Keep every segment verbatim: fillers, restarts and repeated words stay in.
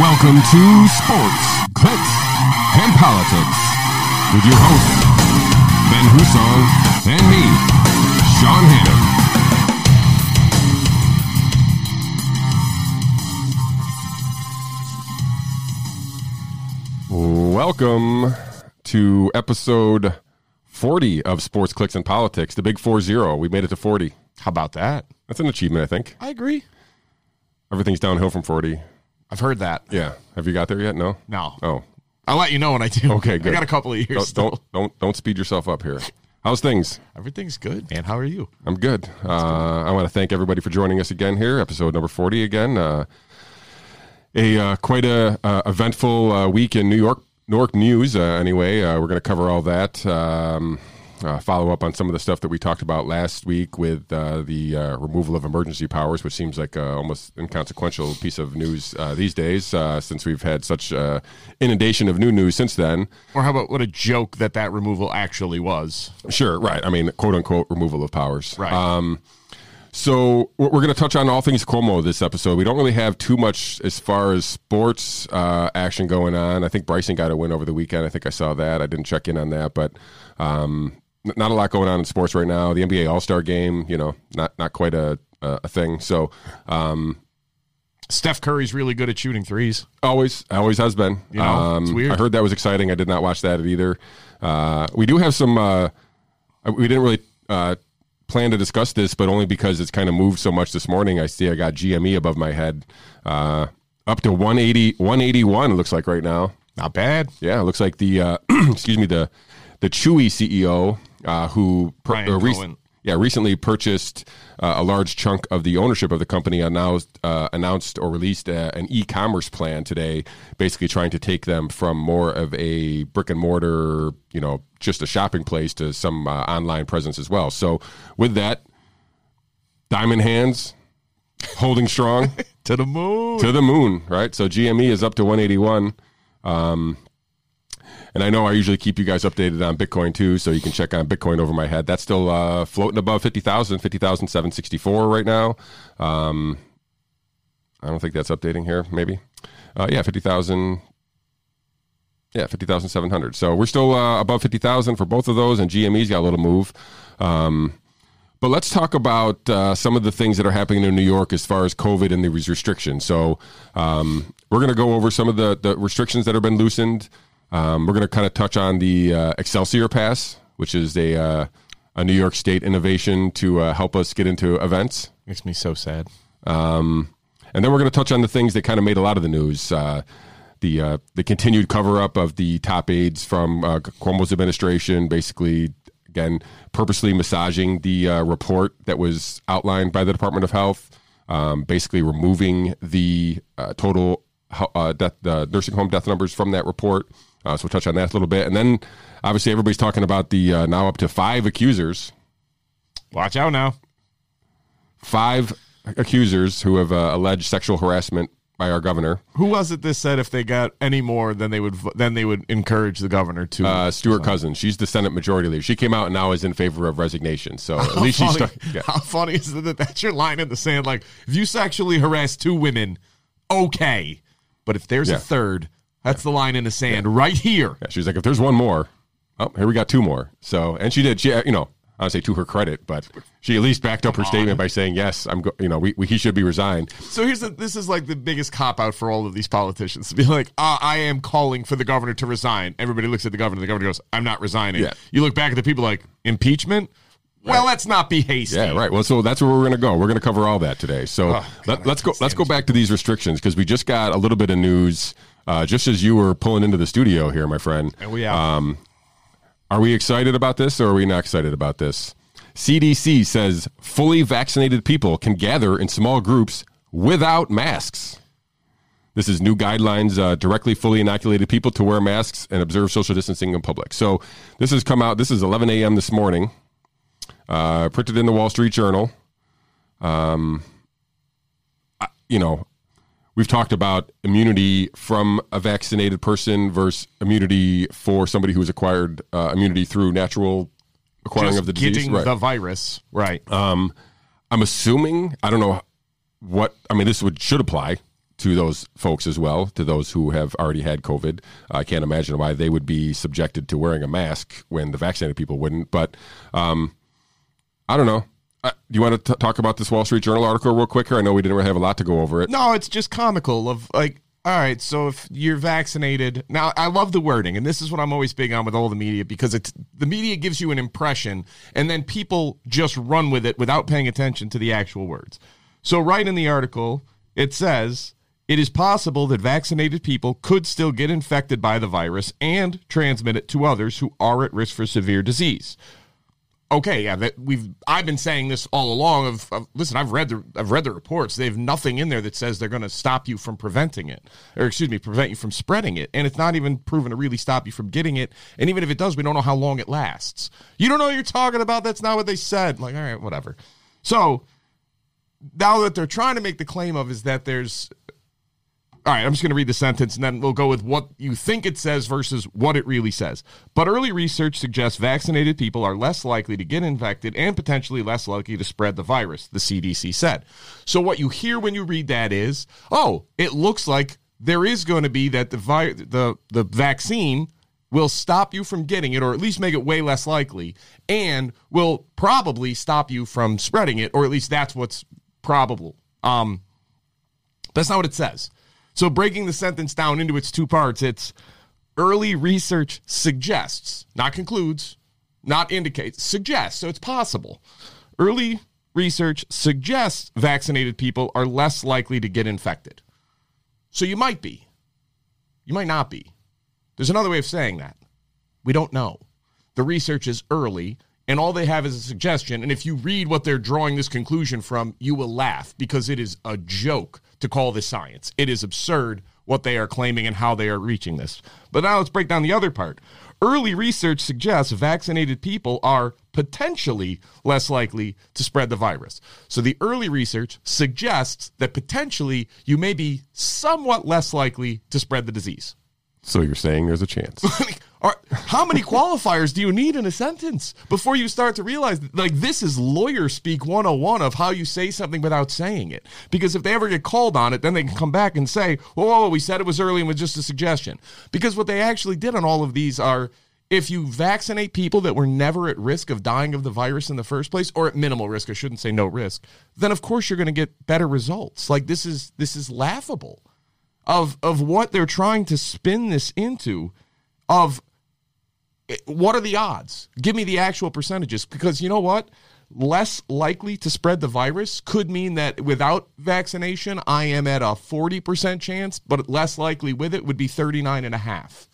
Welcome to Sports, Clicks, and Politics with your hosts, Ben Hussong, and me, Sean Hannan. Welcome to episode forty of Sports, Clicks, and Politics, the big four zero. We made it to forty. How about that? That's an achievement, I think. I agree. Everything's downhill from forty. I've heard that. Yeah. Have you got there yet? No? No. Oh. I'll let you know when I do. Okay, good. I got a couple of years. Don't still. Don't, don't don't speed yourself up here. How's things? Everything's good, man. How are you? I'm good. Uh, good. I want to thank everybody for joining us again here. Episode number forty again. Uh, a uh, quite a uh, eventful uh, week in New York, New York news. Uh, anyway, uh, we're going to cover all that. Um, Uh, follow up on some of the stuff that we talked about last week with uh, the uh, removal of emergency powers, which seems like a almost inconsequential piece of news uh, these days, uh, since we've had such uh, inundation of new news since then. Or how about what a joke that that removal actually was. Sure, right. I mean, quote unquote, removal of powers. Right. Um, so we're going to touch on all things Cuomo this episode. We don't really have too much as far as sports uh, action going on. I think Bryson got a win over the weekend. I think I saw that. I didn't check in on that, but... Um, Not a lot going on in sports right now. The N B A All-Star Game, you know, not not quite a a thing. So, um, Steph Curry's really good at shooting threes. Always, always has been. You know, um, it's weird. I heard that was exciting. I did not watch that either. Uh, we do have some. Uh, we didn't really uh, plan to discuss this, but only because it's kind of moved so much this morning. I see I got G M E above my head, uh, up to one eighty, one eighty-one. It looks like right now. Not bad. Yeah, it looks like the uh, excuse me the the Chewy C E O. Uh, who per, uh, rec- yeah, recently purchased uh, a large chunk of the ownership of the company, announced uh, announced or released a, an e-commerce plan today, basically trying to take them from more of a brick and mortar, you know, just a shopping place to some uh, online presence as well. So with that, diamond hands, holding strong. To the moon. To the moon, right? So G M E is up to one eighty-one. Um And I know I usually keep you guys updated on Bitcoin too, so you can check on Bitcoin over my head. That's still uh, floating above fifty thousand, fifty thousand seven hundred sixty-four right now. Um, I don't think that's updating here, maybe. Uh, yeah, fifty thousand. Yeah, fifty thousand seven hundred. So we're still uh, above fifty thousand for both of those, and G M E's got a little move. Um, but let's talk about uh, some of the things that are happening in New York as far as COVID and the restrictions. So um, we're going to go over some of the, the restrictions that have been loosened. Um, we're going to kind of touch on the uh, Excelsior Pass, which is a uh, a New York State innovation to uh, help us get into events. Makes me so sad. Um, and then we're going to touch on the things that kind of made a lot of the news. Uh, the uh, the continued cover-up of the top aides from uh, Cuomo's administration, basically, again, purposely massaging the uh, report that was outlined by the Department of Health, um, basically removing the uh, total uh, death, uh, nursing home death numbers from that report. Uh, so we'll touch on that a little bit. And then, obviously, everybody's talking about the uh, now up to five accusers. Watch out now. Five accusers who have uh, alleged sexual harassment by our governor. Who was it that said if they got any more, then they would then they would encourage the governor to? Uh, Stewart-Cousins. She's the Senate Majority Leader. She came out and now is in favor of resignation. So at how least funny, she's stuck. Yeah. How funny is that? That's your line in the sand. Like, if you sexually harass two women, okay. But if there's yeah. a third... That's the line in the sand yeah. right here. Yeah, she was like, if there's one more, oh, here we got two more. So, and she did, she, you know, I would say to her credit, but she at least backed up her statement by saying, yes, I'm, go- you know, we, we, he should be resigned. So here's the, this is like the biggest cop out for all of these politicians to be like, uh, I am calling for the governor to resign. Everybody looks at the governor. The governor goes, I'm not resigning. Yeah. You look back at the people like impeachment. Well, right. Let's not be hasty. Yeah, right. Well, so that's where we're going to go. We're going to cover all that today. So oh, God, let, let's go, let's go back to these restrictions because we just got a little bit of news. Uh, just as you were pulling into the studio here, my friend. And we out. Um, are we excited about this or are we not excited about this? C D C says fully vaccinated people can gather in small groups without masks. This is new guidelines, uh, directly fully inoculated people to wear masks and observe social distancing in public. So this has come out. This is eleven a.m. this morning, uh, printed in the Wall Street Journal. Um, I, you know, We've talked about immunity from a vaccinated person versus immunity for somebody who's acquired uh, immunity through natural acquiring Just of the disease. Getting right. the virus, right? Um, I'm assuming I don't know what I mean. This would should apply to those folks as well, to those who have already had COVID. I can't imagine why they would be subjected to wearing a mask when the vaccinated people wouldn't. But um, I don't know. Do uh, you want to t- talk about this Wall Street Journal article real quick? Or I know we didn't really have a lot to go over it. No, it's just comical of like, all right, so if you're vaccinated. Now, I love the wording, and this is what I'm always big on with all the media, because it's, the media gives you an impression, and then people just run with it without paying attention to the actual words. So right in the article, it says, it is possible that vaccinated people could still get infected by the virus and transmit it to others who are at risk for severe disease. Okay, yeah, that we've. I've been saying this all along. Of, of listen, I've read the I've read the reports. They have nothing in there that says they're going to stop you from preventing it, or excuse me, prevent you from spreading it. And it's not even proven to really stop you from getting it. And even if it does, we don't know how long it lasts. You don't know what you're talking about. That's not what they said. Like, all right, whatever. So now that they're trying to make the claim of is that there's. All right, I'm just going to read the sentence, and then we'll go with what you think it says versus what it really says. But early research suggests vaccinated people are less likely to get infected and potentially less likely to spread the virus, the C D C said. So what you hear when you read that is, oh, it looks like there is going to be that the vi- the the vaccine will stop you from getting it, or at least make it way less likely, and will probably stop you from spreading it, or at least that's what's probable. Um, that's not what it says. So breaking the sentence down into its two parts, it's early research suggests, not concludes, not indicates, suggests, so it's possible. Early research suggests vaccinated people are less likely to get infected. So you might be. You might not be. There's another way of saying that. We don't know. The research is early, and all they have is a suggestion, and if you read what they're drawing this conclusion from, you will laugh, because it is a joke to call this science. It is absurd what they are claiming and how they are reaching this. But now let's break down the other part. Early research suggests vaccinated people are potentially less likely to spread the virus. So the early research suggests that potentially you may be somewhat less likely to spread the disease. So you're saying there's a chance. How many qualifiers do you need in a sentence before you start to realize, like, this is lawyer speak one oh one of how you say something without saying it? Because if they ever get called on it, then they can come back and say, oh, we said it was early and was just a suggestion. Because what they actually did on all of these are, if you vaccinate people that were never at risk of dying of the virus in the first place, or at minimal risk, I shouldn't say no risk, then of course you're going to get better results. Like, this is this is laughable. Of of what they're trying to spin this into, of what are the odds? Give me the actual percentages, because you know what? Less likely to spread the virus could mean that without vaccination, I am at a forty percent chance, but less likely with it would be thirty-nine and a half.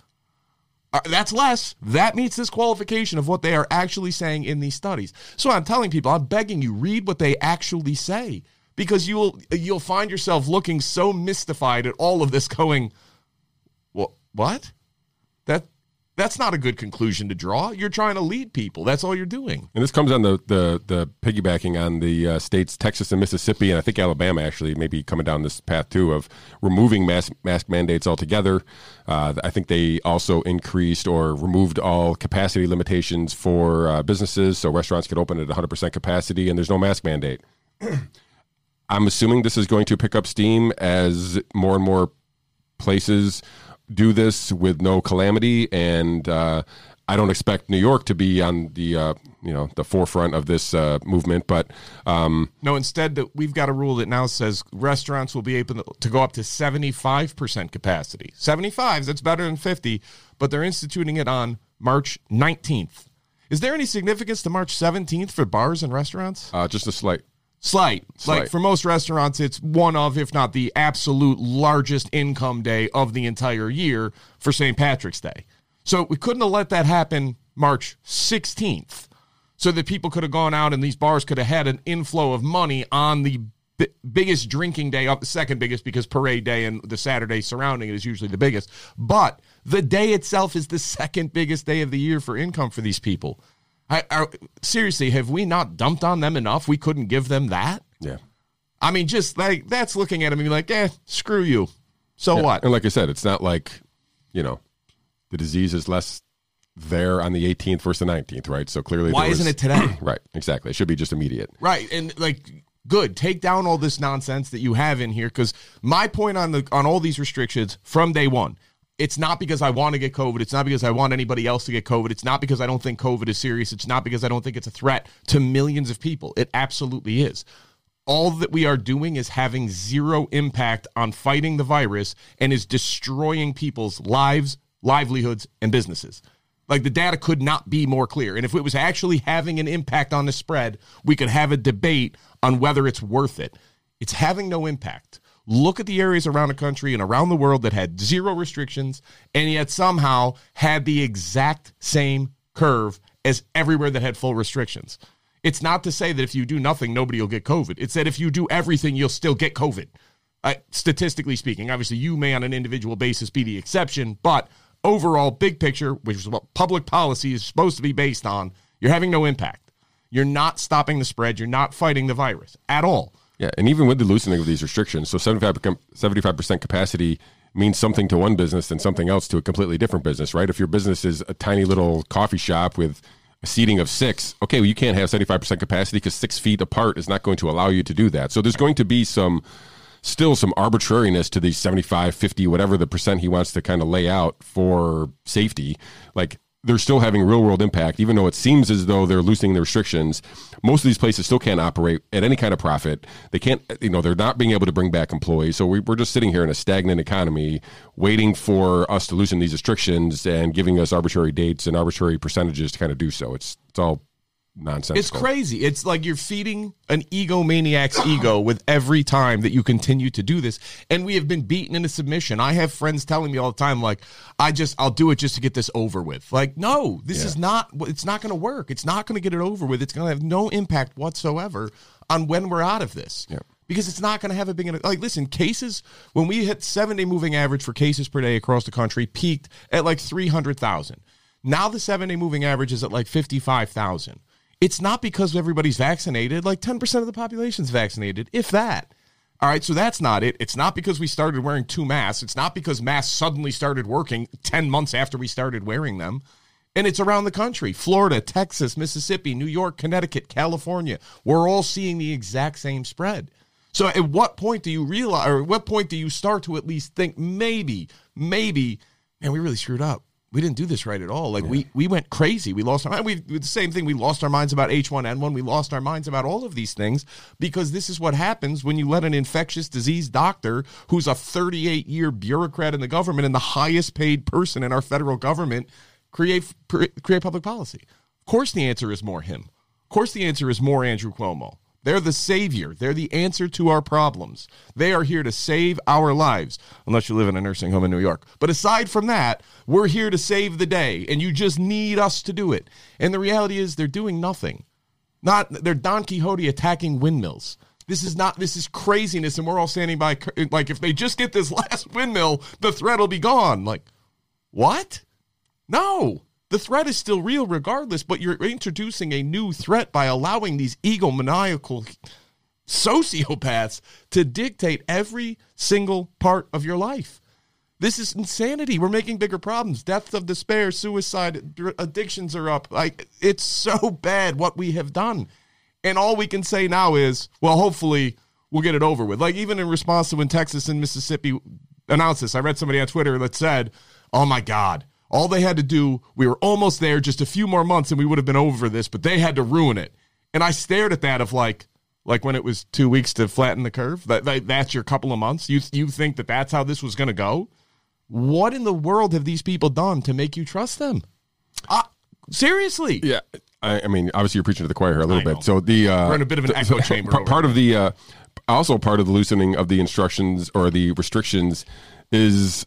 Uh, that's less. That meets this qualification of what they are actually saying in these studies. So I'm telling people, I'm begging you, read what they actually say. Because you'll you'll find yourself looking so mystified at all of this going, well, what? That that's not a good conclusion to draw. You're trying to lead people. That's all you're doing. And this comes on the the, the piggybacking on the uh, states, Texas and Mississippi, and I think Alabama actually may be coming down this path too of removing mask, mask mandates altogether. Uh, I think they also increased or removed all capacity limitations for uh, businesses, so restaurants could open at one hundred percent capacity, and there's no mask mandate. I'm assuming this is going to pick up steam as more and more places do this with no calamity, and uh, I don't expect New York to be on the uh, you know the forefront of this uh, movement. But um, no, instead we've got a rule that now says restaurants will be able to go up to seventy-five percent capacity. seventy-five, that's better than fifty, but they're instituting it on March nineteenth. Is there any significance to March seventeenth for bars and restaurants? Uh, just a slight. Slight. Slight. Like, for most restaurants, it's one of, if not the absolute largest income day of the entire year for Saint Patrick's Day. So we couldn't have let that happen March sixteenth, so that people could have gone out and these bars could have had an inflow of money on the b- biggest drinking day, the second biggest, because parade day and the Saturday surrounding it is usually the biggest. But the day itself is the second biggest day of the year for income for these people. I, I, seriously, have we not dumped on them enough? We couldn't give them that? Yeah. I mean, just like, that's looking at them and be like, eh, screw you. So yeah. What? And like I said, it's not like, you know, the disease is less there on the eighteenth versus the nineteenth, right? So clearly. Why there was, isn't it today? Right, exactly. It should be just immediate. Right, and like, good. Take down all this nonsense that you have in here, because my point on the on all these restrictions from day one, it's not because I want to get COVID. It's not because I want anybody else to get COVID. It's not because I don't think COVID is serious. It's not because I don't think it's a threat to millions of people. It absolutely is. All that we are doing is having zero impact on fighting the virus and is destroying people's lives, livelihoods, and businesses. Like, the data could not be more clear. And if it was actually having an impact on the spread, we could have a debate on whether it's worth it. It's having no impact. Look at the areas around the country and around the world that had zero restrictions and yet somehow had the exact same curve as everywhere that had full restrictions. It's not to say that if you do nothing, nobody will get COVID. It's that if you do everything, you'll still get COVID. Uh, statistically speaking, obviously you may on an individual basis be the exception, but overall, big picture, which is what public policy is supposed to be based on, you're having no impact. You're not stopping the spread. You're not fighting the virus at all. Yeah, and even with the loosening of these restrictions, so seventy-five percent capacity means something to one business and something else to a completely different business, right? If your business is a tiny little coffee shop with a seating of six, okay, well, you can't have seventy-five percent capacity because six feet apart is not going to allow you to do that. So there's going to be some, still some arbitrariness to these seventy-five, fifty, whatever the percent he wants to kind of lay out for safety. Like, they're still having real world impact, even though it seems as though they're loosening the restrictions. Most of these places still can't operate at any kind of profit. They can't, you know, they're not being able to bring back employees. So we, we're just sitting here in a stagnant economy waiting for us to loosen these restrictions and giving us arbitrary dates and arbitrary percentages to kind of do so. It's, it's all nonsense. It's crazy. It's like you're feeding an egomaniac's ego with every time that you continue to do this. And we have been beaten into submission. I have friends telling me all the time, like, I just, I'll do it just to get this over with. Like, no, this yeah. is not, it's not going to work. It's not going to get it over with. It's going to have no impact whatsoever on when we're out of this. Yeah. Because it's not going to have a big, like, listen, cases, when we hit seven-day moving average for cases per day across the country, peaked at like three hundred thousand. Now the seven-day moving average is at like fifty-five thousand. It's not because everybody's vaccinated. Like, ten percent of the population's vaccinated, if that. All right, so that's not it. It's not because we started wearing two masks. It's not because masks suddenly started working ten months after we started wearing them. And it's around the country. Florida, Texas, Mississippi, New York, Connecticut, California. We're all seeing the exact same spread. So at what point do you realize, or at what point do you start to at least think maybe, maybe, man, we really screwed up. We didn't do this right at all. Like, yeah. we we went crazy. We lost our mind. We the same thing. We lost our minds about H one N one. We lost our minds about all of these things, because this is what happens when you let an infectious disease doctor, who's a thirty-eight year bureaucrat in the government and the highest paid person in our federal government, create create public policy. Of course, the answer is more him. Of course, the answer is more Andrew Cuomo. They're the savior. They're the answer to our problems. They are here to save our lives, unless you live in a nursing home in New York. But aside from that, we're here to save the day, and you just need us to do it. And the reality is they're doing nothing. Not they're Don Quixote attacking windmills. This is not, this is craziness, and we're all standing by, like, if they just get this last windmill, the threat will be gone. Like, what? No. The threat is still real regardless, but you're introducing a new threat by allowing these egomaniacal sociopaths to dictate every single part of your life. This is insanity. We're making bigger problems. Deaths of despair, suicide, addictions are up. Like, it's so bad what we have done. And all we can say now is, well, hopefully we'll get it over with. Like, even in response to when Texas and Mississippi announced this, I read somebody on Twitter that said, oh, my God. All they had to do, we were almost there, just a few more months and we would have been over this, but they had to ruin it. And I stared at that of like, like when it was two weeks to flatten the curve, that, that that's your couple of months. You you think that that's how this was going to go? What in the world have these people done to make you trust them? Uh, seriously. Yeah. I, I mean, obviously you're preaching to the choir here a little bit. So the, uh, we're in a bit of an echo so, chamber. Part over of here. the, uh, also part of the loosening of the instructions or the restrictions is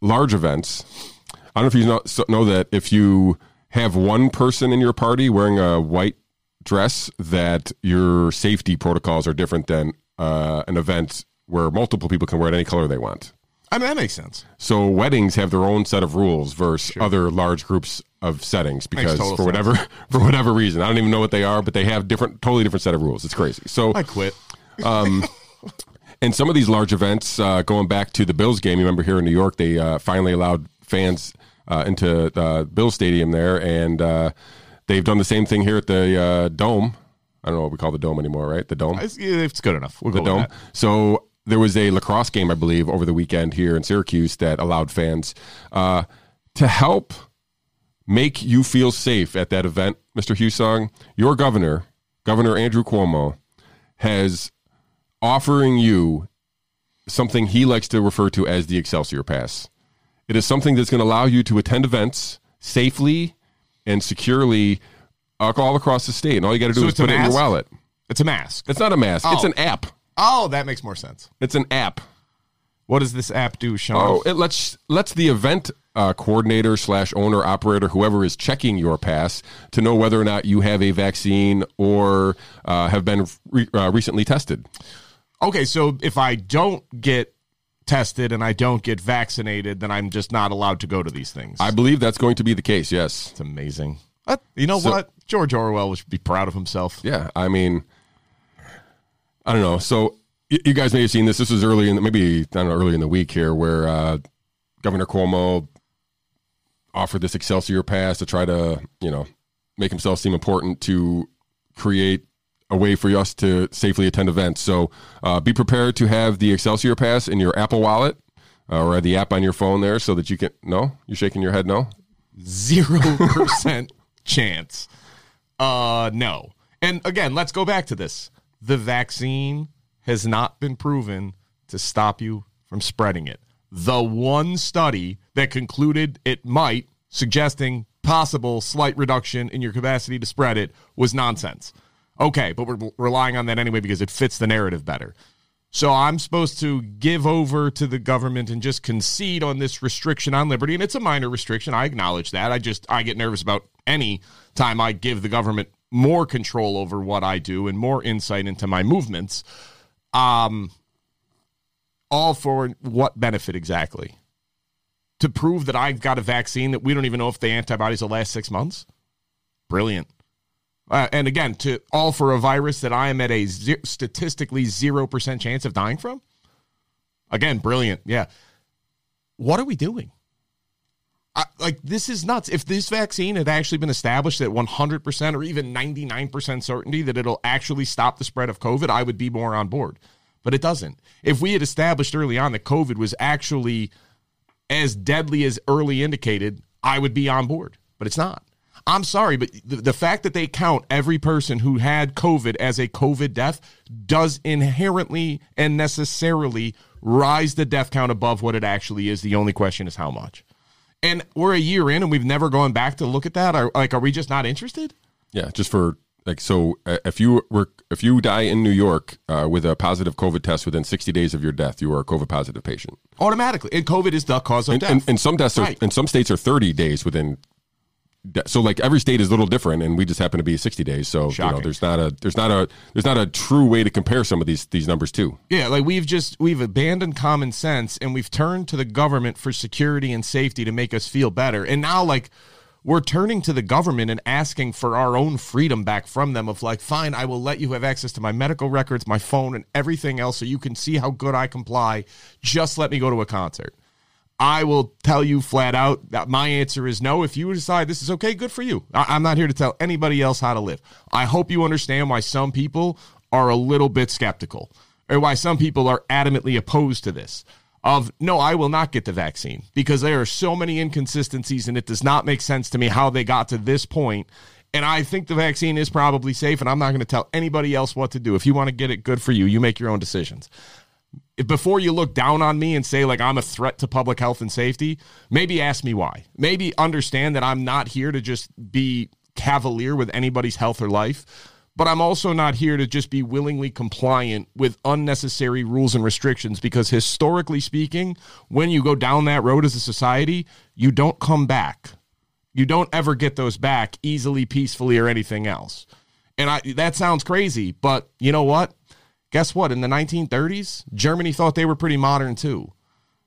large events. I don't know if you know, know that if you have one person in your party wearing a white dress, that your safety protocols are different than uh, an event where multiple people can wear it any color they want. I mean, that makes sense. So weddings have their own set of rules versus sure. other large groups of settings because for whatever sense. for whatever reason, I don't even know what they are, but they have different, totally different set of rules. It's crazy. So I quit. Um, and some of these large events, uh, going back to the Bills game, you remember here in New York, they uh, finally allowed fans uh, into the Bills Stadium there, and uh, they've done the same thing here at the uh, Dome. I don't know what we call the dome anymore, right? The dome? It's good enough. We'll the go dome. With that. So there was a lacrosse game, I believe, over the weekend here in Syracuse that allowed fans uh, to help make you feel safe at that event. Mister Hussong, your governor, Governor Andrew Cuomo, has offering you something he likes to refer to as the Excelsior Pass. It is something that's going to allow you to attend events safely and securely all across the state. And all you got to do so is put it in your wallet. It's a mask. It's not a mask. Oh. It's an app. Oh, that makes more sense. It's an app. What does this app do, Sean? Oh, it lets, lets the event uh, coordinator slash owner, operator, whoever is checking your pass to know whether or not you have a vaccine or uh, have been re- uh, recently tested. Okay, so if I don't get tested and I don't get vaccinated, then I'm just not allowed to go to these things. I believe that's going to be the case, yes. It's amazing. What? You know so, what? George Orwell should be proud of himself. Yeah, I mean, I don't know. So you guys may have seen this. This was early in the, maybe, I don't know, early in the week here where uh, Governor Cuomo offered this Excelsior Pass to try to, you know, make himself seem important to create a way for us to safely attend events. So uh, be prepared to have the Excelsior Pass in your Apple wallet uh, or the app on your phone there so that you can... No? You're shaking your head no? Zero percent chance. Uh, no. And again, let's go back to this. The vaccine has not been proven to stop you from spreading it. The one study that concluded it might, suggesting possible slight reduction in your capacity to spread it, was nonsense. Okay, but we're relying on that anyway because it fits the narrative better. So I'm supposed to give over to the government and just concede on this restriction on liberty, and it's a minor restriction. I acknowledge that. I just I get nervous about any time I give the government more control over what I do and more insight into my movements. Um, all for what benefit exactly? To prove that I've got a vaccine that we don't even know if the antibodies will last six months? Brilliant. Uh, and again, to all for a virus that I am at a ze- statistically zero percent chance of dying from? Again, brilliant. Yeah. What are we doing? I, like, this is nuts. If this vaccine had actually been established at one hundred percent or even ninety-nine percent certainty that it'll actually stop the spread of COVID, I would be more on board. But it doesn't. If we had established early on that COVID was actually as deadly as early indicated, I would be on board. But it's not. I'm sorry, but the fact that they count every person who had COVID as a COVID death does inherently and necessarily rise the death count above what it actually is. The only question is how much. And we're a year in and we've never gone back to look at that. Are, like, are we just not interested? Yeah, just for like, so if you were, if you die in New York uh, with a positive COVID test within sixty days of your death, you are a COVID positive patient. Automatically. And COVID is the cause of and, death. And, and some deaths are, right. And some states are thirty days within. So like every state is a little different and we just happen to be sixty days. So you know, there's not a, there's not a, there's not a true way to compare some of these, these numbers too. Yeah. Like we've just, we've abandoned common sense and we've turned to the government for security and safety to make us feel better. And now like we're turning to the government and asking for our own freedom back from them of like, fine, I will let you have access to my medical records, my phone and everything else. So you can see how good I comply. Just let me go to a concert. I will tell you flat out that my answer is no. If you decide this is okay, good for you. I'm not here to tell anybody else how to live. I hope you understand why some people are a little bit skeptical or why some people are adamantly opposed to this of, no, I will not get the vaccine because there are so many inconsistencies and it does not make sense to me how they got to this point. And I think the vaccine is probably safe and I'm not going to tell anybody else what to do. If you want to get it, good for you. You make your own decisions. Before you look down on me and say, like, I'm a threat to public health and safety, maybe ask me why. Maybe understand that I'm not here to just be cavalier with anybody's health or life, but I'm also not here to just be willingly compliant with unnecessary rules and restrictions because historically speaking, when you go down that road as a society, you don't come back. You don't ever get those back easily, peacefully, or anything else. And I, that sounds crazy, but you know what? Guess what? In the nineteen thirties, Germany thought they were pretty modern, too.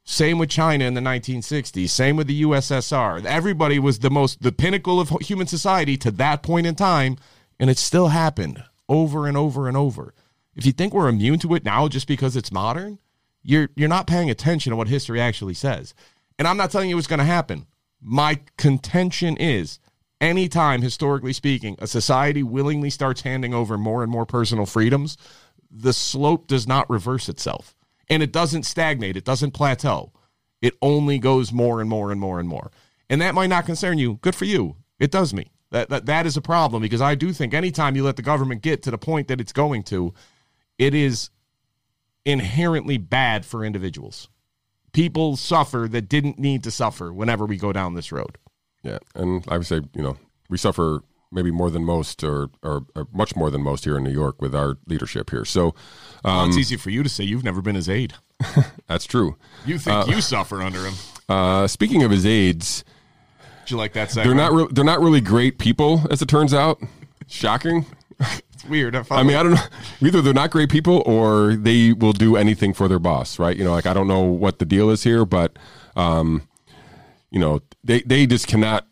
Same with China in the nineteen sixties. Same with the U S S R. Everybody was the most, the pinnacle of human society to that point in time, and it still happened over and over and over. If you think we're immune to it now just because it's modern, you're you're not paying attention to what history actually says. And I'm not telling you what's going to happen. My contention is any time, historically speaking, a society willingly starts handing over more and more personal freedoms, the slope does not reverse itself. And it doesn't stagnate. It doesn't plateau. It only goes more and more and more and more. And that might not concern you. Good for you. It does me. That, that, that is a problem, because I do think anytime you let the government get to the point that it's going to, it is inherently bad for individuals. People suffer that didn't need to suffer whenever we go down this road. Yeah, and I would say, you know, we suffer maybe more than most, or, or, or much more than most here in New York with our leadership here. So um, well, it's easy for you to say. You've never been his aide. That's true. You think uh, you suffer under him. Uh, speaking of his aides, did you like that segment? They're not. Re- they're not really great people, as it turns out. Shocking. It's weird. I, I mean, I don't know. Either they're not great people, or they will do anything for their boss, right? You know, like, I don't know what the deal is here, but um, you know, they they just cannot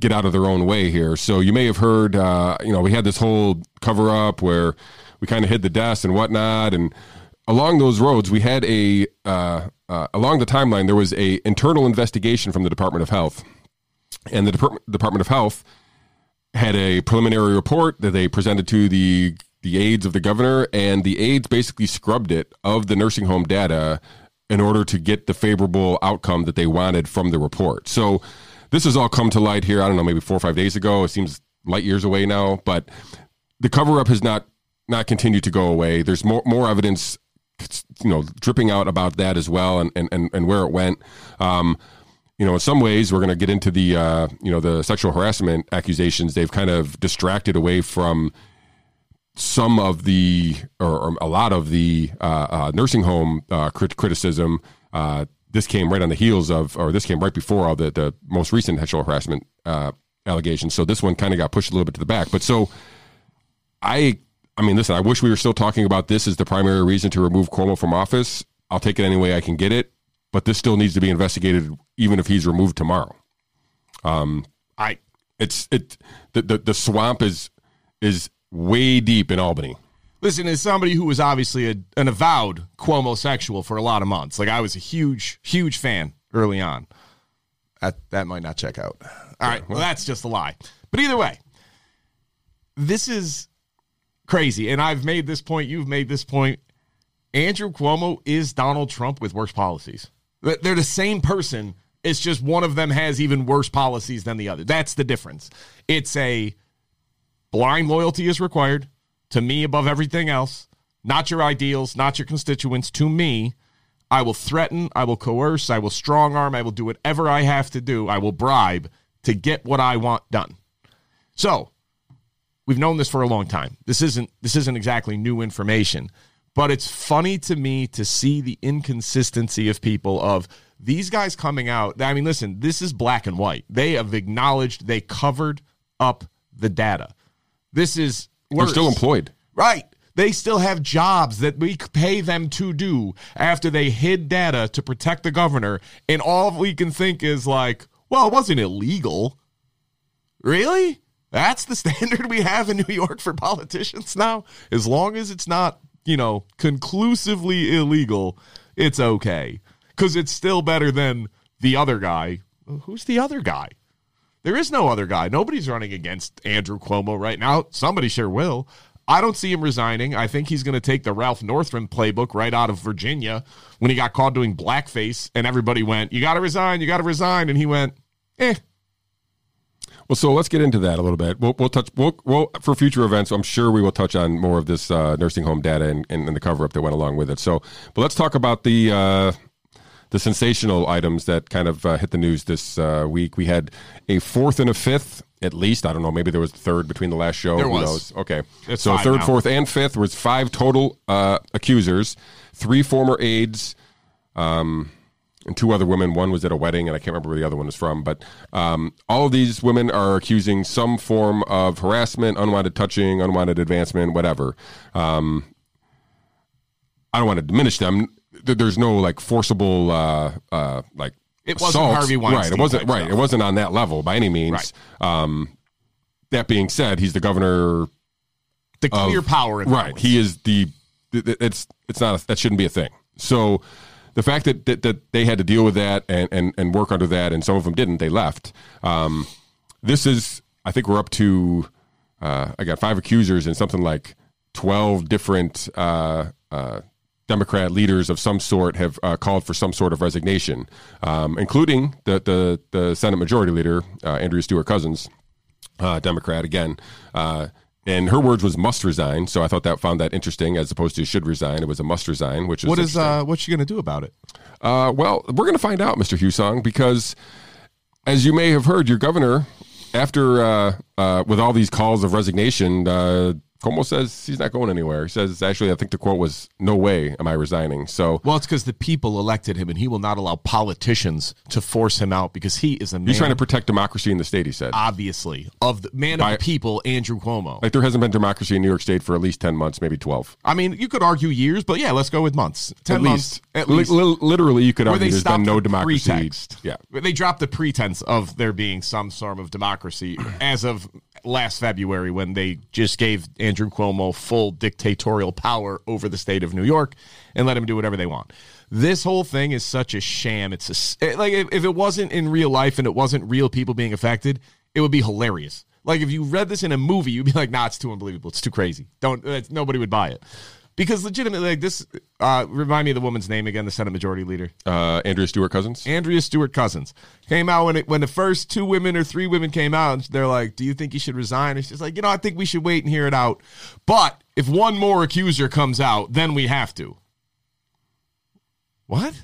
get out of their own way here. So you may have heard, uh, you know, we had this whole cover up where we kind of hid the desk and whatnot, and along those roads, we had a uh, uh, along the timeline there was a internal investigation from the Department of Health. And the Dep- Department of Health had a preliminary report that they presented to the the aides of the governor, and the aides basically scrubbed it of the nursing home data in order to get the favorable outcome that they wanted from the report. So this has all come to light here, I don't know, maybe four or five days ago. It seems light years away now, but the cover-up has not not continued to go away. There's more more evidence, you know, dripping out about that as well, and, and, and where it went. Um You know, in some ways, we're going to get into the, uh, you know, the sexual harassment accusations. They've kind of distracted away from some of the, or, or a lot of the uh, uh, nursing home uh, crit- criticism. Uh, this came right on the heels of, or this came right before all the, the most recent sexual harassment uh, allegations. So this one kind of got pushed a little bit to the back. But so I, I mean, listen, I wish we were still talking about this as the primary reason to remove Cuomo from office. I'll take it any way I can get it. But this still needs to be investigated, even if he's removed tomorrow. Um, I it's it the, the the swamp is is way deep in Albany. Listen, as somebody who was obviously a, an avowed Cuomo-sexual for a lot of months, like I was a huge huge fan early on. That that might not check out. All yeah, right, well, well that's just a lie. But either way, this is crazy, and I've made this point. You've made this point. Andrew Cuomo is Donald Trump with worse policies. They're the same person. It's just one of them has even worse policies than the other. That's the difference. It's a blind loyalty is required to me above everything else, not your ideals, not your constituents. To me, I will threaten, I will coerce, I will strong arm, I will do whatever I have to do, I will bribe to get what I want done. So we've known this for a long time. This isn't this isn't exactly new information. But it's funny to me to see the inconsistency of people, of these guys coming out. I mean, listen, this is black and white. They have acknowledged they covered up the data. This is worse. They're still employed. Right. They still have jobs that we pay them to do after they hid data to protect the governor. And all we can think is like, well, it wasn't illegal. Really? That's the standard we have in New York for politicians now? As long as it's not, you know, conclusively illegal, it's okay. Because it's still better than the other guy. Who's the other guy? There is no other guy. Nobody's running against Andrew Cuomo right now. Somebody sure will. I don't see him resigning. I think he's going to take the Ralph Northam playbook right out of Virginia when he got caught doing blackface and everybody went, you got to resign, you got to resign. And he went, eh. Well, so let's get into that a little bit. We'll, we'll touch we'll, we'll, for future events. I'm sure we will touch on more of this uh, nursing home data and, and, and the cover up that went along with it. So, but let's talk about the uh, the sensational items that kind of uh, hit the news this uh, week. We had a fourth and a fifth, at least. I don't know. Maybe there was a third between the last show. There was. Who knows? Okay. It's so third, now. Fourth, and fifth was five total uh, accusers, three former aides, um, and two other women. One was at a wedding, and I can't remember where the other one was from. But um, all of these women are accusing some form of harassment, unwanted touching, unwanted advancement, whatever. Um, I don't want to diminish them. There's no like forcible, uh, uh, like it wasn't assaults. Harvey Weinstein, right? It wasn't right. Stuff. It wasn't on that level by any means. Right. Um, that being said, he's the governor. The clear of, power, in right? He is the. It's it's not a, that shouldn't be a thing. So. The fact that, that that they had to deal with that and, and, and work under that, and some of them didn't, they left. Um, this is, I think we're up to, uh, I got five accusers and something like twelve different uh, uh, Democrat leaders of some sort have uh, called for some sort of resignation, um, including the, the, the Senate Majority Leader, uh, Andrew Stewart-Cousins, uh, Democrat again. Uh, and her words was must resign. So I thought that found that interesting as opposed to should resign. It was a must resign, which is what is uh, what's she going to do about it? Uh, well, we're going to find out, Mister Hussong, because as you may have heard, your governor, after uh, uh, with all these calls of resignation, uh, Cuomo says he's not going anywhere. He says, actually, I think the quote was, no way am I resigning. So, well, it's because the people elected him, and he will not allow politicians to force him out because he is a man. He's trying to protect democracy in the state, he said. Obviously. Of the man By, of the people, Andrew Cuomo. Like, there hasn't been democracy in New York State for at least ten months, maybe twelve. I mean, you could argue years, but yeah, let's go with months. ten at months. Least, at least. Li- literally, you could argue there's been no democracy. Pretext. Yeah. They dropped the pretense of there being some sort of democracy as of last February, when they just gave Andrew Cuomo full dictatorial power over the state of New York and let him do whatever they want. This whole thing is such a sham. It's a, like if it wasn't in real life and it wasn't real people being affected, it would be hilarious. Like if you read this in a movie, you'd be like, nah, it's too unbelievable. It's too crazy. Don't nobody would buy it. Because legitimately, like this, uh, remind me of the woman's name again, the Senate Majority Leader. Uh, Andrea Stewart-Cousins. Andrea Stewart-Cousins came out when it, when the first two women or three women came out, and they're like, do you think he should resign? And she's like, you know, I think we should wait and hear it out. But if one more accuser comes out, then we have to. What?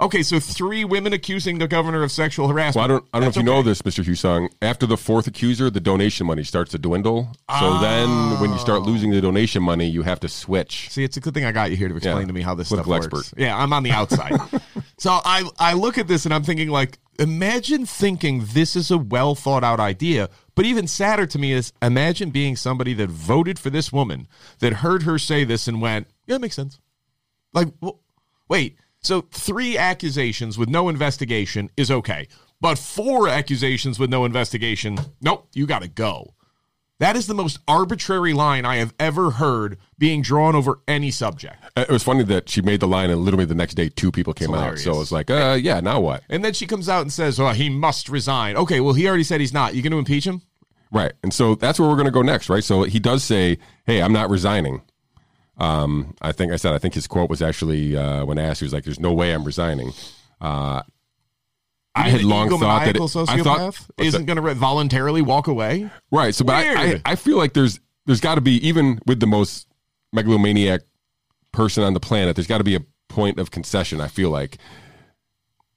Okay, so three women accusing the governor of sexual harassment. Well, I don't, I don't know if you okay. know this, Mister Hussong. After the fourth accuser, the donation money starts to dwindle. Oh. So then when you start losing the donation money, you have to switch. See, it's a good thing I got you here to explain yeah. to me how this Political stuff expert. works. Yeah, I'm on the outside. So I, I look at this and I'm thinking, like, imagine thinking this is a well-thought-out idea. But even sadder to me is imagine being somebody that voted for this woman, that heard her say this and went, yeah, it makes sense. Like, well, wait. So three accusations with no investigation is okay. But four accusations with no investigation, nope, you got to go. That is the most arbitrary line I have ever heard being drawn over any subject. It was funny that she made the line and literally the next day two people came out. So it was like, uh, yeah, now what? And then she comes out and says, oh, he must resign. Okay, well, he already said he's not. You going to impeach him? Right. And so that's where we're going to go next, right? So he does say, hey, I'm not resigning. Um, I think I said, I think his quote was actually, uh, when asked, he was like, there's no way I'm resigning. Uh, I had long thought that it, I thought isn't going to re- voluntarily walk away. Right. So, but I, I, I feel like there's, there's gotta be, even with the most megalomaniac person on the planet, there's gotta be a point of concession. I feel like,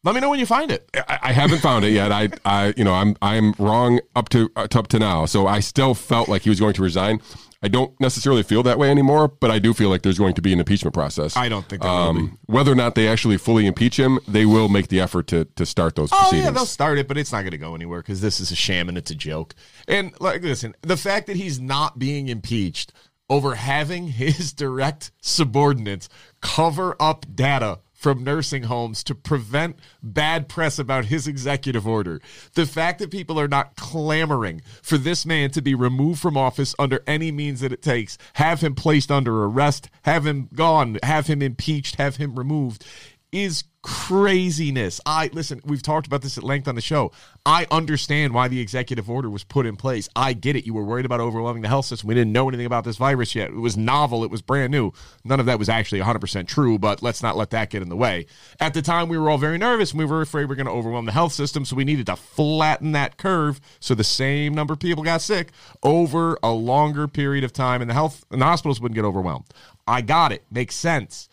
let me know when you find it. I, I haven't found it yet. I, I, you know, I'm, I'm wrong up to, uh, up to now. So I still felt like he was going to resign. I don't necessarily feel that way anymore, but I do feel like there's going to be an impeachment process. I don't think there um, will be. Whether or not they actually fully impeach him, they will make the effort to to start those oh, proceedings. Oh, yeah, they'll start it, but it's not going to go anywhere because this is a sham and it's a joke. And like, listen, the fact that he's not being impeached over having his direct subordinates cover up data from nursing homes to prevent bad press about his executive order. The fact that people are not clamoring for this man to be removed from office under any means that it takes, have him placed under arrest, have him gone, have him impeached, have him removed, is craziness. I listen, we've talked about this at length on the show. I understand why the executive order was put in place. I get it. You were worried about overwhelming the health system. We didn't know anything about this virus yet. It was novel. It was brand new. None of that was actually one hundred percent true, but let's not let that get in the way. At the time, we were all very nervous and we were afraid we were going to overwhelm the health system, so we needed to flatten that curve so the same number of people got sick over a longer period of time and the health and the hospitals wouldn't get overwhelmed. I got it. Makes sense.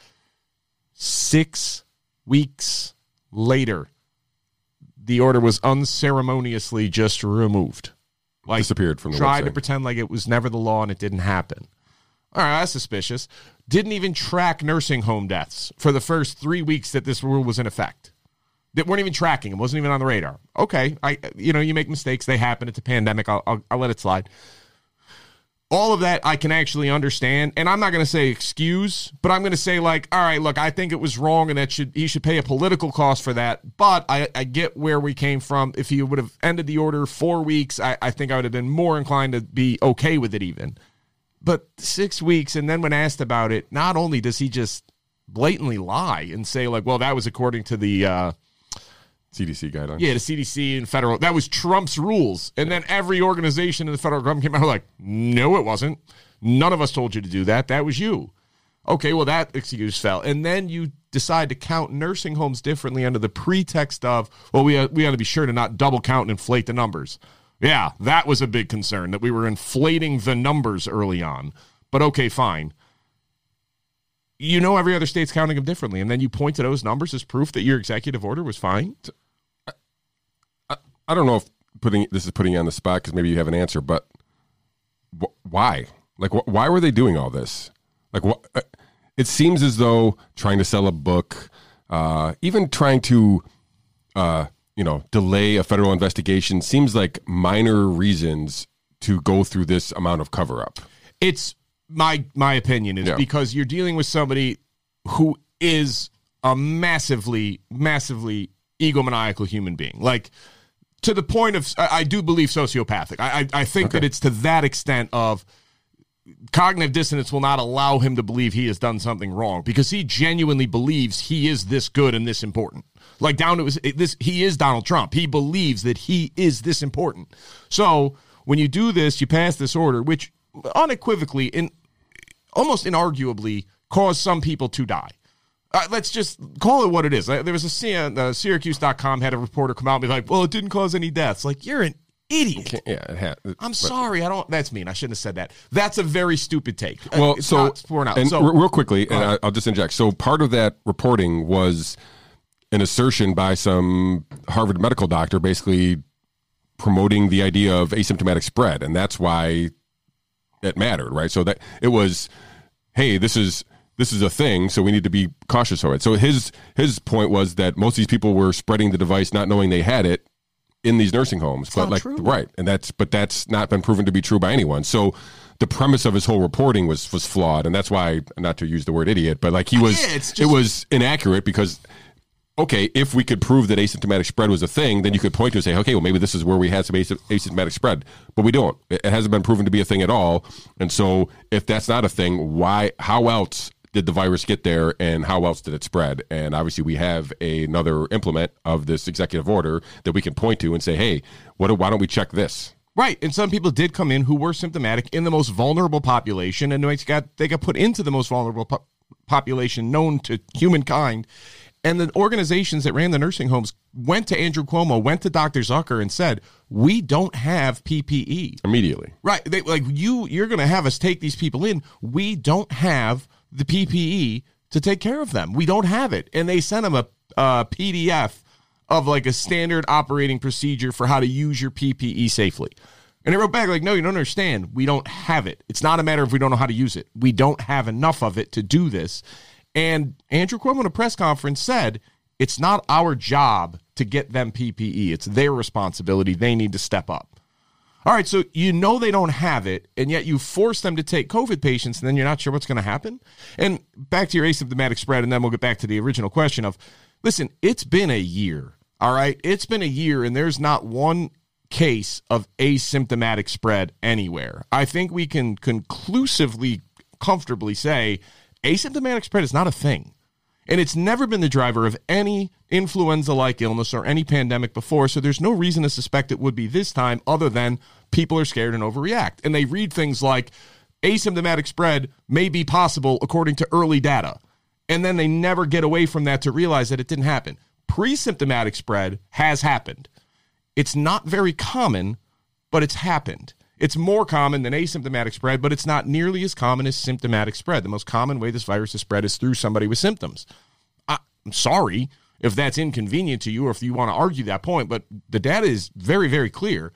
Six weeks later, the order was unceremoniously just removed. Like, disappeared from the tried website. To pretend like it was never the law and it didn't happen. All right, that's suspicious. Didn't even track nursing home deaths for the first three weeks that this rule was in effect. That weren't even tracking. It wasn't even on the radar. Okay, I you know, you make mistakes. They happen. It's a pandemic. I'll, I'll, I'll let it slide. All of that I can actually understand, and I'm not going to say excuse, but I'm going to say, like, all right, look, I think it was wrong, and that should he should pay a political cost for that, but I, I get where we came from. If he would have ended the order four weeks, I, I think I would have been more inclined to be okay with it even. But six weeks, and then when asked about it, not only does he just blatantly lie and say, like, well, that was according to the uh, C D C guidelines. Yeah, the C D C and federal. That was Trump's rules. And then every organization in the federal government came out like, no, it wasn't. None of us told you to do that. That was you. Okay, well, that excuse fell. And then you decide to count nursing homes differently under the pretext of, well, we, we ought to be sure to not double count and inflate the numbers. Yeah, that was a big concern, that we were inflating the numbers early on. But okay, fine. You know every other state's counting them differently, and then you point to those numbers as proof that your executive order was fine? I, I, I don't know if putting this is putting you on the spot because maybe you have an answer, but wh- why? Like, wh- why were they doing all this? Like, wh- it seems as though trying to sell a book, uh, even trying to... Uh, you know, delay a federal investigation seems like minor reasons to go through this amount of cover up. It's my, my opinion is yeah. because you're dealing with somebody who is a massively, massively egomaniacal human being. Like to the point of, I, I do believe sociopathic. I, I, I think okay. that it's to that extent of cognitive dissonance will not allow him to believe he has done something wrong because he genuinely believes he is this good and this important. Like down to his, this, he is Donald Trump. He believes that he is this important. So when you do this, you pass this order, which unequivocally and almost inarguably caused some people to die. Uh, let's just call it what it is. There was a C- uh, Syracuse dot com had a reporter come out and be like, well, it didn't cause any deaths. Like, you're an idiot. Okay, yeah, it ha- it, I'm but, sorry. I don't. That's mean. I shouldn't have said that. That's a very stupid take. Well, it's so, not borne out. And so r- real quickly, and I, I'll just interject. So part of that reporting was an assertion by some Harvard medical doctor basically promoting the idea of asymptomatic spread. And that's why it mattered, right? So that it was, hey, this is, this is a thing. So we need to be cautious over it. So his, his point was that most of these people were spreading the device, not knowing they had it in these nursing homes, it's but like, true. Right. And that's, but that's not been proven to be true by anyone. So the premise of his whole reporting was, was flawed. And that's why, not to use the word idiot, but like he was, yeah, it's just, it was inaccurate because okay, if we could prove that asymptomatic spread was a thing, then you could point to and say, okay, well, maybe this is where we had some asymptomatic spread, but we don't. It hasn't been proven to be a thing at all. And so if that's not a thing, why, how else did the virus get there and how else did it spread? And obviously we have a, another implement of this executive order that we can point to and say, hey, what, why don't we check this? Right. And some people did come in who were symptomatic in the most vulnerable population, and they got, they got put into the most vulnerable po- population known to humankind. And the organizations that ran the nursing homes went to Andrew Cuomo, went to Doctor Zucker, and said, "We don't have P P E immediately." Right? They, like you, you're going to have us take these people in. We don't have the P P E to take care of them. We don't have it. And they sent them a, a P D F of like a standard operating procedure for how to use your P P E safely. And they wrote back like, "No, you don't understand. We don't have it. It's not a matter of we don't know how to use it. We don't have enough of it to do this." And Andrew Cuomo in a press conference said, it's not our job to get them P P E. It's their responsibility. They need to step up. All right, so you know they don't have it, and yet you force them to take COVID patients, and then you're not sure what's going to happen? And back to your asymptomatic spread, and then we'll get back to the original question of, listen, it's been a year, all right? It's been a year, and there's not one case of asymptomatic spread anywhere. I think we can conclusively, comfortably say asymptomatic spread is not a thing, and it's never been the driver of any influenza-like illness or any pandemic before, so there's no reason to suspect it would be this time other than people are scared and overreact, and they read things like asymptomatic spread may be possible according to early data, and then they never get away from that to realize that it didn't happen. Pre-symptomatic spread has happened. It's not very common, but it's happened. It's more common than asymptomatic spread, but it's not nearly as common as symptomatic spread. The most common way this virus is spread is through somebody with symptoms. I'm sorry if that's inconvenient to you or if you want to argue that point, but the data is very, very clear.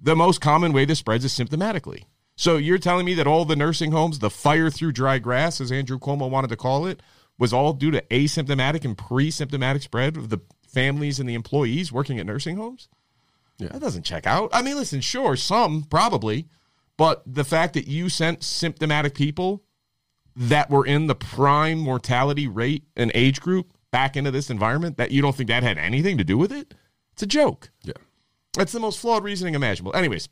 The most common way this spreads is symptomatically. So you're telling me that all the nursing homes, the fire through dry grass, as Andrew Cuomo wanted to call it, was all due to asymptomatic and pre-symptomatic spread of the families and the employees working at nursing homes? Yeah. That doesn't check out. I mean, listen, sure, some probably, but the fact that you sent symptomatic people that were in the prime mortality rate and age group back into this environment, that you don't think that had anything to do with it? It's a joke. Yeah. That's the most flawed reasoning imaginable. Anyways,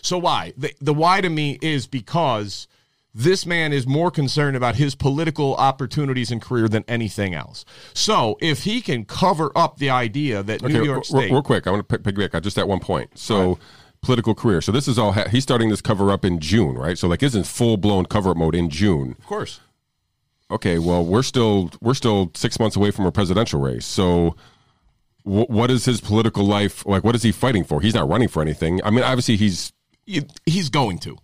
so why? The, the why to me is because This man is more concerned about his political opportunities and career than anything else. So if he can cover up the idea that okay, New York State... Real quick, I want to pick back just at one point. So... political career. So this is all, ha- he's starting this cover up in June, right? So like isn't full blown cover up mode in June. Of course. Okay. Well, we're still, we're still six months away from a presidential race. So w- what is his political life? Like, what is he fighting for? He's not running for anything. I mean, obviously he's, he's going to.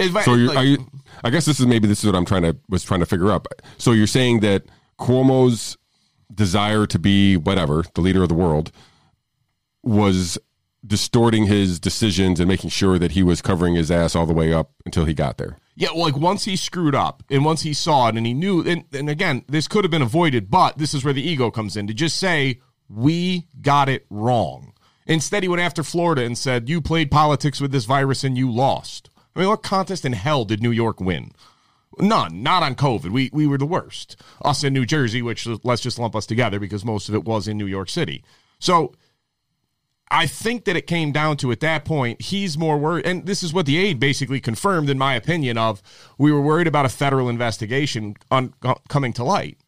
I, so you're, like, are you, I guess this is maybe this is what I'm trying to, was trying to figure out. So you're saying that Cuomo's desire to be whatever, the leader of the world was distorting his decisions and making sure that he was covering his ass all the way up until he got there. Yeah, well, like once he screwed up and once he saw it and he knew, and, and again, this could have been avoided, but this is where the ego comes in to just say, we got it wrong. Instead, he went after Florida and said, you played politics with this virus and you lost. I mean, what contest in hell did New York win? None, not on COVID. We we were the worst. Us in New Jersey, which let's just lump us together because most of it was in New York City. So I think that it came down to, at that point, he's more worried. And this is what the aide basically confirmed, in my opinion, of we were worried about a federal investigation on, on, coming to light.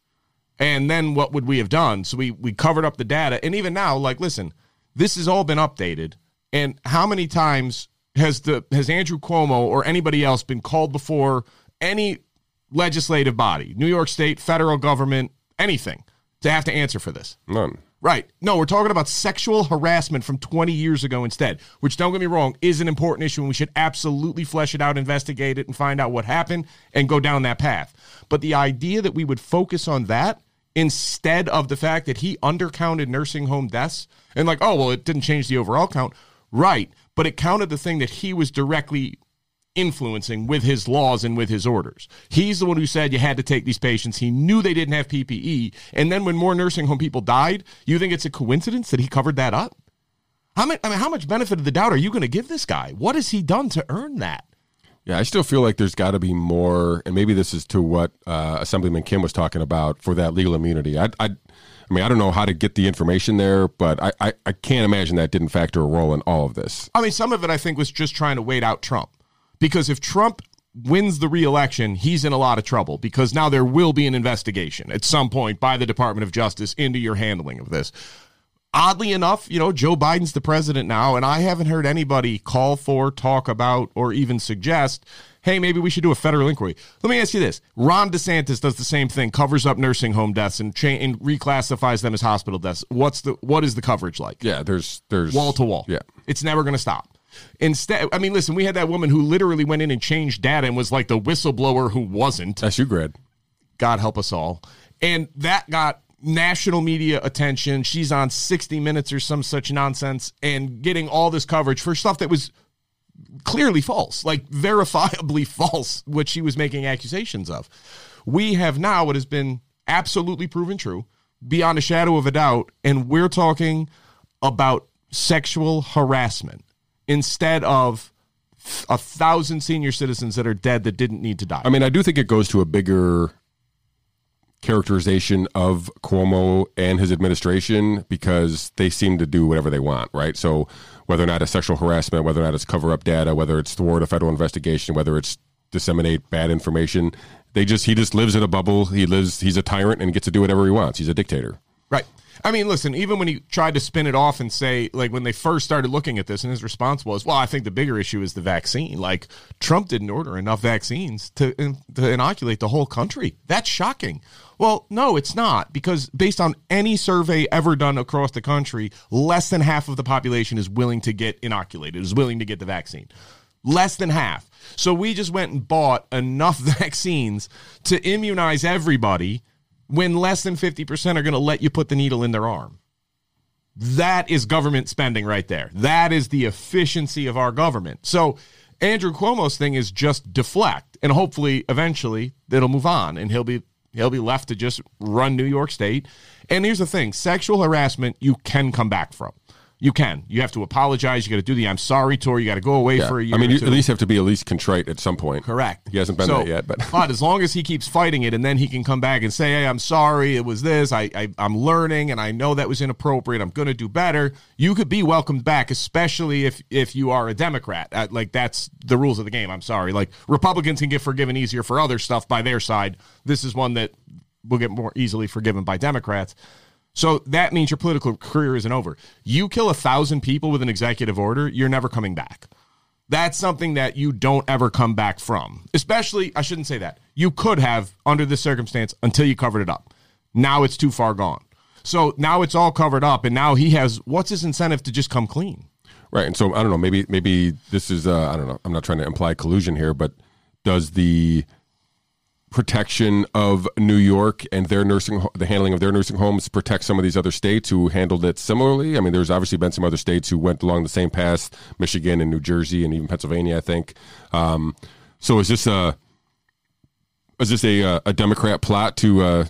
And then what would we have done? So we, we covered up the data. And even now, like, listen, this has all been updated. And how many times has the has Andrew Cuomo or anybody else been called before any legislative body, New York State, federal government, anything, to have to answer for this? None. Right. No, we're talking about sexual harassment from twenty years ago instead, which, don't get me wrong, is an important issue, and we should absolutely flesh it out, investigate it, and find out what happened and go down that path. But the idea that we would focus on that instead of the fact that he undercounted nursing home deaths and like, oh, well, it didn't change the overall count. Right. But it counted the thing that he was directly influencing with his laws and with his orders. He's the one who said you had to take these patients. He knew they didn't have P P E. And then when more nursing home people died, you think it's a coincidence that he covered that up? How much, I mean, how much benefit of the doubt are you going to give this guy? What has he done to earn that? Yeah, I still feel like there's got to be more, and maybe this is to what uh, Assemblyman Kim was talking about for that legal immunity. I, I, I mean, I don't know how to get the information there, but I, I, I can't imagine that didn't factor a role in all of this. I mean, some of it I think was just trying to wait out Trump. Because if Trump wins the re-election, he's in a lot of trouble, because now there will be an investigation at some point by the Department of Justice into your handling of this. Oddly enough, you know, Joe Biden's the president now, and I haven't heard anybody call for, talk about, or even suggest, hey, maybe we should do a federal inquiry. Let me ask you this. Ron DeSantis does the same thing, covers up nursing home deaths and, cha- and reclassifies them as hospital deaths. What's the, what is the coverage like? Yeah, there's... there's wall to wall. Yeah. It's never going to stop. Instead, I mean, listen, we had that woman who literally went in and changed data and was like the whistleblower who wasn't. S U grad. God help us all. And that got national media attention. She's on sixty minutes or some such nonsense and getting all this coverage for stuff that was clearly false, like verifiably false, what she was making accusations of. We have now what has been absolutely proven true beyond a shadow of a doubt. And we're talking about sexual harassment instead of a thousand senior citizens that are dead that didn't need to die. I mean, I do think it goes to a bigger characterization of Cuomo and his administration, because they seem to do whatever they want, right? So whether or not it's sexual harassment, whether or not it's cover up data, whether it's thwart a federal investigation, whether it's disseminate bad information, they just he just lives in a bubble. He lives, he's a tyrant and gets to do whatever he wants. He's a dictator. Right. I mean, listen, even when he tried to spin it off and say, like, when they first started looking at this, and his response was, well, I think the bigger issue is the vaccine. Like, Trump didn't order enough vaccines to, in, to inoculate the whole country. That's shocking. Well, no, it's not, because based on any survey ever done across the country, less than half of the population is willing to get inoculated, is willing to get the vaccine. Less than half. So we just went and bought enough vaccines to immunize everybody when less than fifty percent are going to let you put the needle in their arm. That is government spending right there. That is the efficiency of our government. So Andrew Cuomo's thing is just deflect, and hopefully eventually it'll move on and he'll be he'll be left to just run New York State. And here's the thing, sexual harassment you can come back from. You can. You have to apologize. You got to do the I'm sorry tour. You got to go away yeah. for a year. I mean, you at least have to be at least contrite at some point. Correct. He hasn't been so, there yet. But. but as long as he keeps fighting it, and then he can come back and say, hey, I'm sorry, it was this. I, I, I'm learning, and I know that was inappropriate. I'm going to do better. You could be welcomed back, especially if, if you are a Democrat. Uh, like, that's the rules of the game. I'm sorry. Like, Republicans can get forgiven easier for other stuff by their side. This is one that will get more easily forgiven by Democrats. So that means your political career isn't over. You kill a thousand people with an executive order, you're never coming back. That's something that you don't ever come back from. Especially, I shouldn't say that. You could have under this circumstance until you covered it up. Now it's too far gone. So now it's all covered up, and now he has, what's his incentive to just come clean? Right, and so I don't know, maybe maybe this is, uh, I don't know, I'm not trying to imply collusion here, but does the protection of New York and their nursing, the handling of their nursing homes protect some of these other states who handled it similarly? I mean, there's obviously been some other states who went along the same path, Michigan and New Jersey and even Pennsylvania, I think. Um, so is this a is this a a Democrat plot to uh,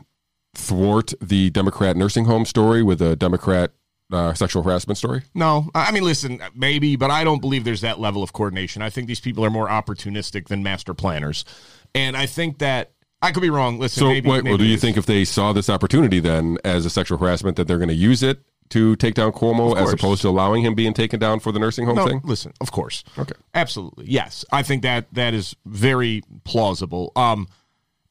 thwart the Democrat nursing home story with a Democrat Uh, sexual harassment story? No. I mean, listen, maybe, but I don't believe there's that level of coordination. I think these people are more opportunistic than master planners. And I think that, I could be wrong. Listen, so maybe, what, maybe well, do you think if they saw this opportunity then as a sexual harassment that they're going to use it to take down Cuomo as opposed to allowing him being taken down for the nursing home no, thing? Listen, of course. Okay. Absolutely. Yes. I think that that is very plausible. Um,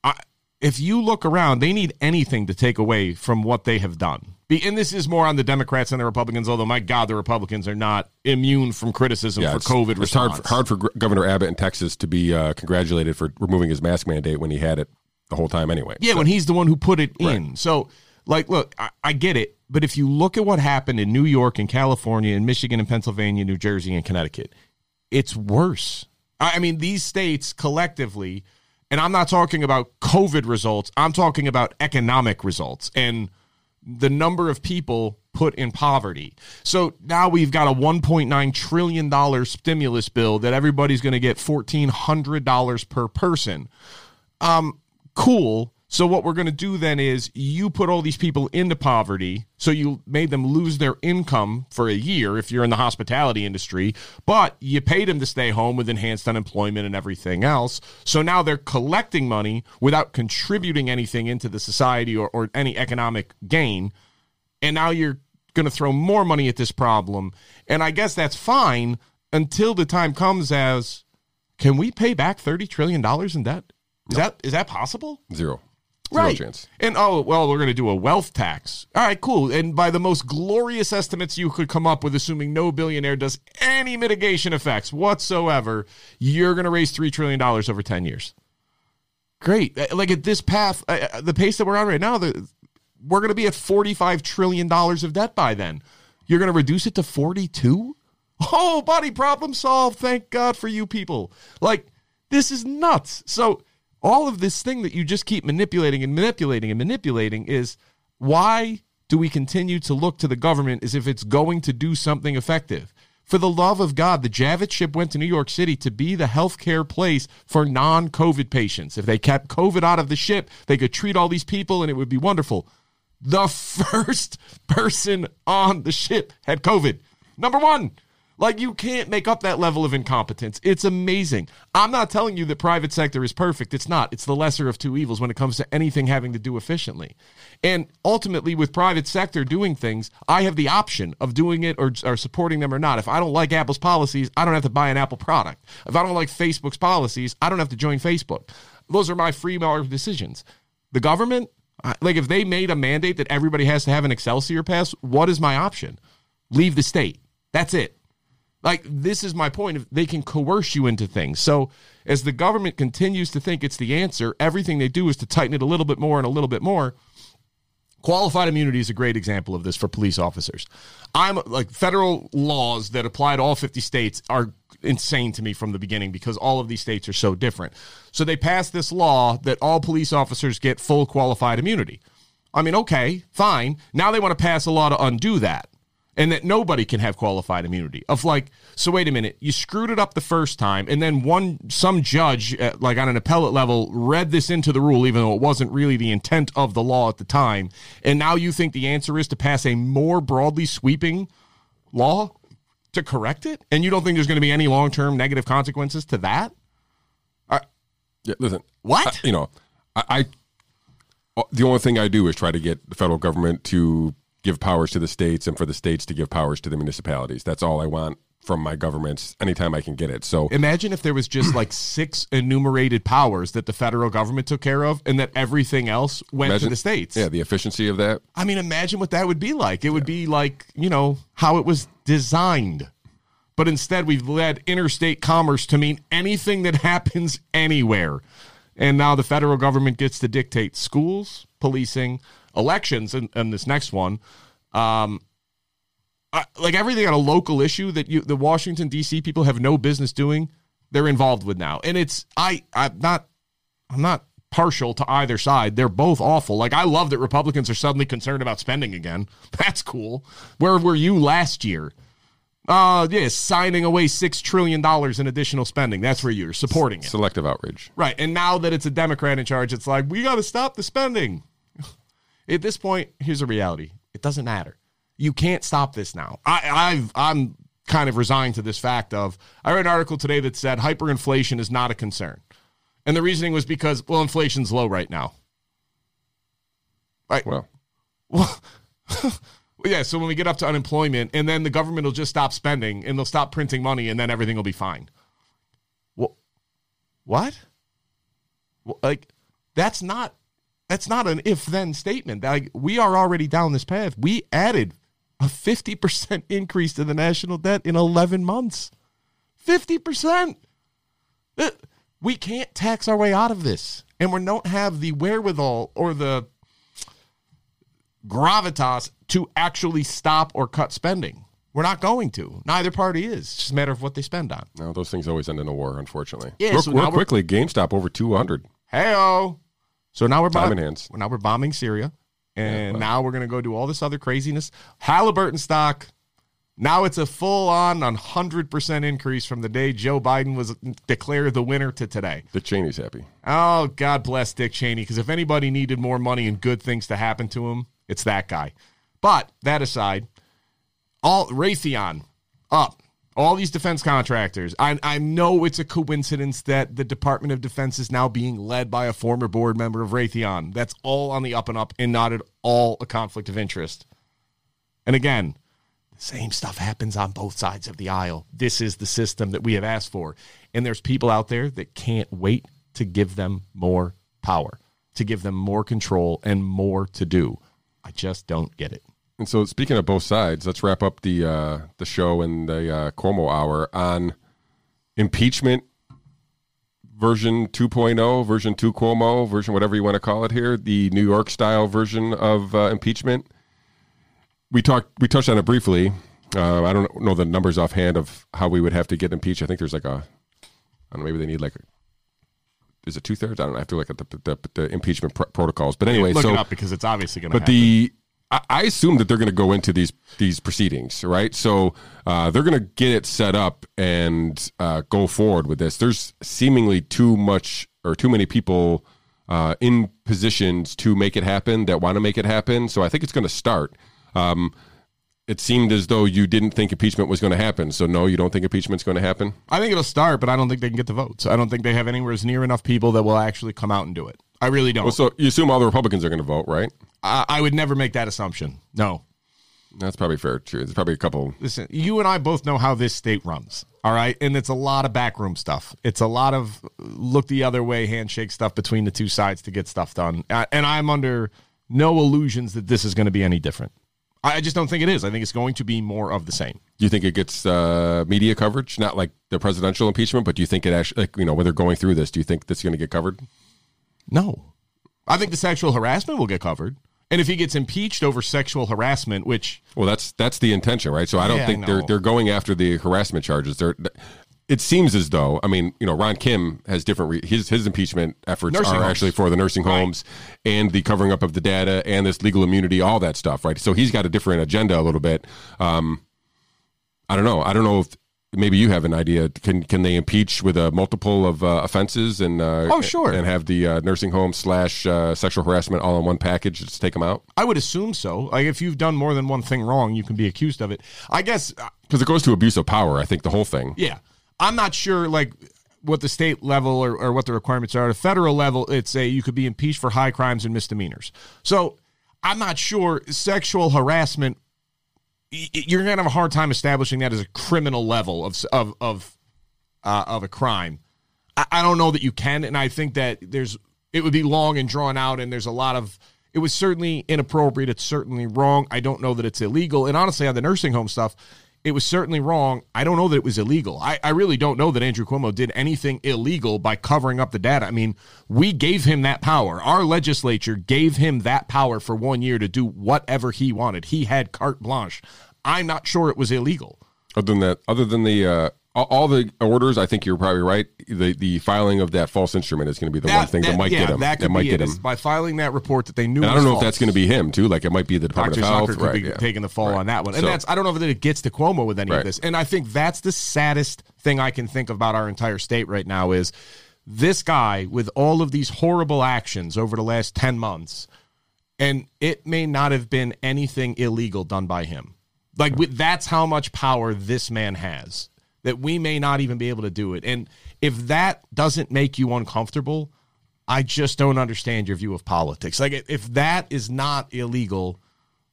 I, if you look around, they need anything to take away from what they have done. And this is more on the Democrats and the Republicans, although, my God, the Republicans are not immune from criticism yeah, for COVID it's response. It's hard for, hard for Governor Abbott in Texas to be uh, congratulated for removing his mask mandate when he had it the whole time anyway. Yeah, so. When he's the one who put it right. in. So, like, look, I, I get it. But if you look at what happened in New York and California and Michigan and Pennsylvania, New Jersey and Connecticut, it's worse. I, I mean, these states collectively, and I'm not talking about COVID results. I'm talking about economic results and the number of people put in poverty. So now we've got a one point nine trillion dollars stimulus bill that everybody's going to get fourteen hundred dollars per person. Um, cool. So what we're going to do then is you put all these people into poverty. So you made them lose their income for a year if you're in the hospitality industry, but you paid them to stay home with enhanced unemployment and everything else. So now they're collecting money without contributing anything into the society or, or any economic gain. And now you're going to throw more money at this problem. And I guess that's fine until the time comes as, can we pay back thirty trillion dollars in debt? Is no. that is that possible? Zero. Zero right. Chance. And, oh, well, we're going to do a wealth tax. All right, cool. And by the most glorious estimates you could come up with, assuming no billionaire does any mitigation effects whatsoever, you're going to raise three trillion dollars over ten years. Great. Like, at this path, uh, the pace that we're on right now, the, we're going to be at forty-five trillion dollars of debt by then. You're going to reduce it to forty-two? Oh, buddy, problem solved. Thank God for you people. Like, this is nuts. So all of this thing that you just keep manipulating and manipulating and manipulating is, why do we continue to look to the government as if it's going to do something effective? For the love of God, the Javits ship went to New York City to be the healthcare place for non-COVID patients. If they kept COVID out of the ship, they could treat all these people and it would be wonderful. The first person on the ship had COVID. Number one. Like, you can't make up that level of incompetence. It's amazing. I'm not telling you the private sector is perfect. It's not. It's the lesser of two evils when it comes to anything having to do efficiently. And ultimately, with private sector doing things, I have the option of doing it or, or supporting them or not. If I don't like Apple's policies, I don't have to buy an Apple product. If I don't like Facebook's policies, I don't have to join Facebook. Those are my free market decisions. The government, like, if they made a mandate that everybody has to have an Excelsior Pass, what is my option? Leave the state. That's it. Like, this is my point. They can coerce you into things. So as the government continues to think it's the answer, everything they do is to tighten it a little bit more and a little bit more. Qualified immunity is a great example of this for police officers. I'm like, federal laws that apply to all fifty states are insane to me from the beginning because all of these states are so different. So they passed this law that all police officers get full qualified immunity. I mean, okay, fine. Now they want to pass a law to undo that. And that nobody can have qualified immunity of like, so wait a minute, you screwed it up the first time. And then one, some judge, uh, like on an appellate level, read this into the rule, even though it wasn't really the intent of the law at the time. And now you think the answer is to pass a more broadly sweeping law to correct it? And you don't think there's going to be any long-term negative consequences to that? I, yeah, listen. What? I, you know, I, I the only thing I do is try to get the federal government to give powers to the states and for the states to give powers to the municipalities. That's all I want from my governments anytime I can get it. So imagine if there was just like six enumerated powers that the federal government took care of and that everything else went imagine, to the states. Yeah, the efficiency of that. I mean, imagine what that would be like. It yeah. would be like, you know, how it was designed. But instead, we've led interstate commerce to mean anything that happens anywhere. And now the federal government gets to dictate schools, policing, elections, and, and this next one. Um, Uh, like everything on a local issue that you, the Washington, D C people have no business doing, they're involved with now. And it's, I, I'm not, I'm not partial to either side. They're both awful. Like, I love that Republicans are suddenly concerned about spending again. That's cool. Where were you last year? Uh, yeah, signing away six trillion dollars in additional spending. That's where you're supporting it. Selective outrage. Right. And now that it's a Democrat in charge, it's like, we got to stop the spending. At this point, here's a reality. It doesn't matter. You can't stop this now. I, I've, I'm kind of resigned to this fact of, I read an article today that said hyperinflation is not a concern. And the reasoning was because, well, inflation's low right now. Right. Well. Well yeah, so when we get up to unemployment, and then the government will just stop spending, and they'll stop printing money, and then everything will be fine. Well, what? Well, like, that's not, that's not an if-then statement. Like, we are already down this path. We added a fifty percent increase to the national debt in eleven months. fifty percent. We can't tax our way out of this. And we don't have the wherewithal or the gravitas to actually stop or cut spending. We're not going to. Neither party is. It's just a matter of what they spend on. No, those things always end in a war, unfortunately. Yeah, real, so real quickly, GameStop over two hundred. Hey-o. So now we're, bomb- now we're bombing Syria. And yeah, wow. Now we're going to go do all this other craziness. Halliburton stock, now it's a full-on one hundred percent increase from the day Joe Biden was declared the winner to today. Dick Cheney's happy. Oh, God bless Dick Cheney, because if anybody needed more money and good things to happen to him, it's that guy. But that aside, all Raytheon up. All these defense contractors. I, I know it's a coincidence that the Department of Defense is now being led by a former board member of Raytheon. That's all on the up and up and not at all a conflict of interest. And again, the same stuff happens on both sides of the aisle. This is the system that we have asked for. And there's people out there that can't wait to give them more power, to give them more control and more to do. I just don't get it. And so, speaking of both sides, let's wrap up the uh, the show and the uh, Cuomo hour on impeachment version two point oh, version two Cuomo, version whatever you want to call it here, the New York style version of uh, impeachment. We talked, we touched on it briefly. Uh, I don't know the numbers offhand of how we would have to get impeached. I think there's like a, I don't know, maybe they need like a, is it two thirds? I don't know. I have to look at the the, the impeachment pr- protocols. But anyway, look so, it up because it's obviously going to. But happen. the. I assume that they're going to go into these these proceedings, right? So uh, they're going to get it set up and uh, go forward with this. There's seemingly too much or too many people uh, in positions to make it happen that want to make it happen. So I think it's going to start. Um, it seemed as though you didn't think impeachment was going to happen. So no, you don't think impeachment's going to happen? I think it'll start, but I don't think they can get the votes. I don't think they have anywhere near enough people that will actually come out and do it. I really don't. Well, so you assume all the Republicans are going to vote, right? I, I would never make that assumption. No. That's probably fair, too. There's probably a couple. Listen, you and I both know how this state runs, all right? And it's a lot of backroom stuff. It's a lot of look the other way, handshake stuff between the two sides to get stuff done. And I'm under no illusions that this is going to be any different. I just don't think it is. I think it's going to be more of the same. Do you think it gets uh, media coverage? Not like the presidential impeachment, but do you think it actually, like, you know, when they're going through this, do you think that's going to get covered? No. I think the sexual harassment will get covered. And if he gets impeached over sexual harassment, which... Well, that's that's the intention, right? So I don't yeah, think I they're they're going after the harassment charges. They're, it seems as though, I mean, you know, Ron Kim has different... Re- his his impeachment efforts nursing are homes. Actually for the nursing homes right. and the covering up of the data and this legal immunity, all that stuff, right? So he's got a different agenda a little bit. Um, I don't know. I don't know if... maybe you have an idea. Can can they impeach with a multiple of uh, offenses and uh, oh sure, and have the uh, nursing home slash uh, sexual harassment all in one package to take them out? I would assume so. Like if you've done more than one thing wrong, you can be accused of it. I guess because it goes to abuse of power. I think the whole thing. Yeah, I'm not sure. Like. What the state level or, or what the requirements are. At a federal level, it's a you could be impeached for high crimes and misdemeanors. So I'm not sure sexual harassment, you're going to have a hard time establishing that as a criminal level of of of, uh, of a crime. I, I don't know that you can, and I think that there's it would be long and drawn out, and there's a lot of, it was certainly inappropriate, it's certainly wrong. I don't know that it's illegal. And honestly, on the nursing home stuff, it was certainly wrong. I don't know that it was illegal. I, I really don't know that Andrew Cuomo did anything illegal by covering up the data. I mean, we gave him that power. Our legislature gave him that power for one year to do whatever he wanted. He had carte blanche. I'm not sure it was illegal. Other than that, other than the uh, all the orders, I think you're probably right. The the filing of that false instrument is going to be the that, one thing that, that might yeah, get him. That, that might get him by filing that report that they knew. And I don't know false. if that's going to be him too. Like it might be the Department Doctor of Health. Doctor Zucker could right, be yeah. taking the fall right. on that one. And so, that's I don't know if it gets to Cuomo with any right. of this. And I think that's the saddest thing I can think about our entire state right now is this guy with all of these horrible actions over the last ten months, and it may not have been anything illegal done by him. Like right. that's how much power this man has. That we may not even be able to do it. And if that doesn't make you uncomfortable, I just don't understand your view of politics. Like, if that is not illegal,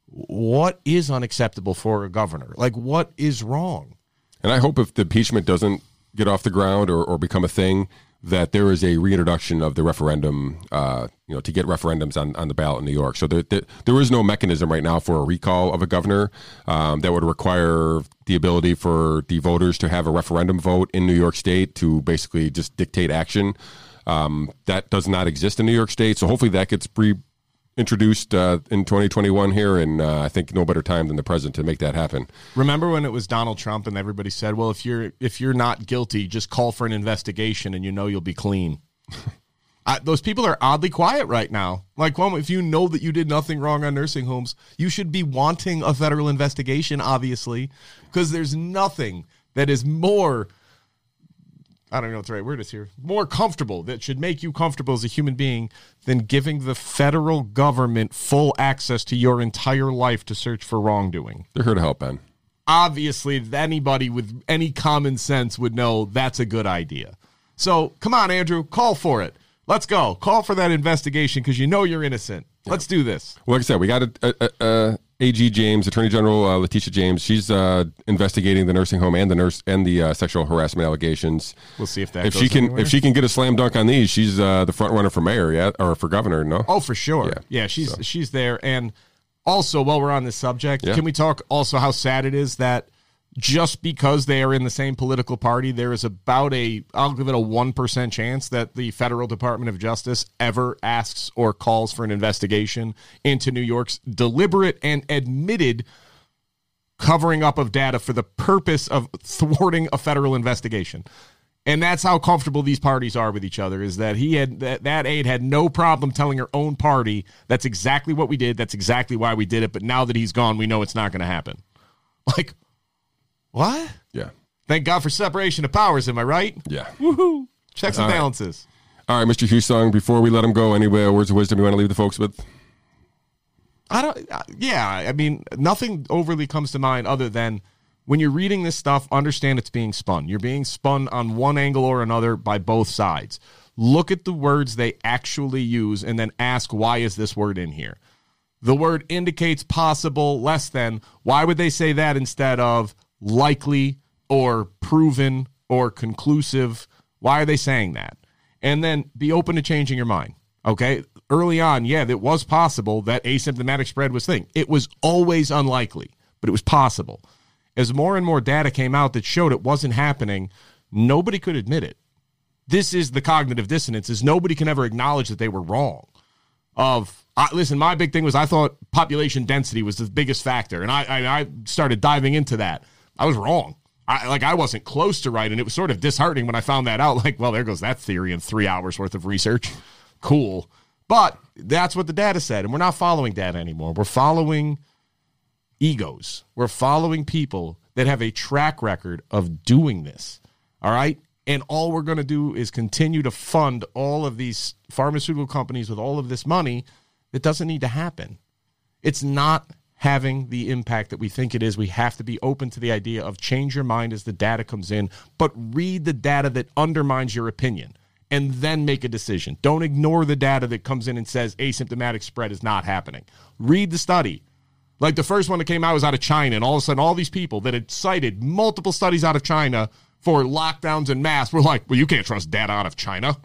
what is unacceptable for a governor? Like, what is wrong? And I hope if the impeachment doesn't get off the ground or, or become a thing, that there is a reintroduction of the referendum, uh, you know, to get referendums on, on the ballot in New York. So there, there there is no mechanism right now for a recall of a governor um, that would require the ability for the voters to have a referendum vote in New York State to basically just dictate action. Um, that does not exist in New York State. So hopefully that gets reintroduced uh, in twenty twenty-one here. And uh, I think no better time than the present to make that happen. Remember when it was Donald Trump and everybody said, well, if you're if you're not guilty, just call for an investigation and you know you'll be clean. I, those people are oddly quiet right now. Like, Cuomo, if you know that you did nothing wrong on nursing homes, you should be wanting a federal investigation, obviously, because there's nothing that is more, I don't know what the right word is here, more comfortable, that should make you comfortable as a human being than giving the federal government full access to your entire life to search for wrongdoing. They're here to help, Ben. Obviously, anybody with any common sense would know that's a good idea. So, come on, Andrew, call for it. Let's go. Call for that investigation because you know you're innocent. Yeah. Let's do this. Well, like I said, we got a, a, a A G James, Attorney General uh, Letitia James. She's uh, investigating the nursing home and the nurse and the uh, sexual harassment allegations. We'll see if that. If goes she can, anywhere. if she can get a slam dunk on these, she's uh, the front runner for mayor, yeah, or for governor. No. Oh, for sure. Yeah, yeah she's so. she's there. And also, while we're on this subject, yeah. can we talk also how sad it is that just because they are in the same political party, there is about a, I'll give it a one percent chance that the federal Department of Justice ever asks or calls for an investigation into New York's deliberate and admitted covering up of data for the purpose of thwarting a federal investigation. And that's how comfortable these parties are with each other, is that he had that, that aide had no problem telling her own party, that's exactly what we did, that's exactly why we did it, but now that he's gone, we know it's not going to happen. Like, what? Yeah. Thank God for separation of powers, am I right? Yeah. Woohoo. Checks and balances. All right, All right, Mister Hussong, before we let him go, any words of wisdom you want to leave the folks with? I don't, uh, yeah, I mean, nothing overly comes to mind other than when you're reading this stuff, understand it's being spun. You're being spun on one angle or another by both sides. Look at the words they actually use and then ask, why is this word in here? The word indicates possible, less than. Why would they say that instead of likely or proven or conclusive? Why are they saying that? And then be open to changing your mind. Okay, early on, yeah, it was possible that asymptomatic spread was thing. It was always unlikely, but it was possible. As more and more data came out that showed it wasn't happening, nobody could admit it. This is the cognitive dissonance, is nobody can ever acknowledge that they were wrong. Of I, listen, my big thing was I thought population density was the biggest factor, and I I, I started diving into that. I was wrong. I, like, I wasn't close to right, and it was sort of disheartening when I found that out. Like, well, there goes that theory in three hours worth of research. Cool. But that's what the data said, and we're not following data anymore. We're following egos. We're following people that have a track record of doing this, all right? And all we're going to do is continue to fund all of these pharmaceutical companies with all of this money that doesn't need to happen. It's not having the impact that we think it is. We have to be open to the idea of change your mind as the data comes in, but read the data that undermines your opinion and then make a decision. Don't ignore the data that comes in and says asymptomatic spread is not happening. Read the study. Like the first one that came out was out of China, and all of a sudden all these people that had cited multiple studies out of China for lockdowns and masks were like, well, you can't trust data out of China.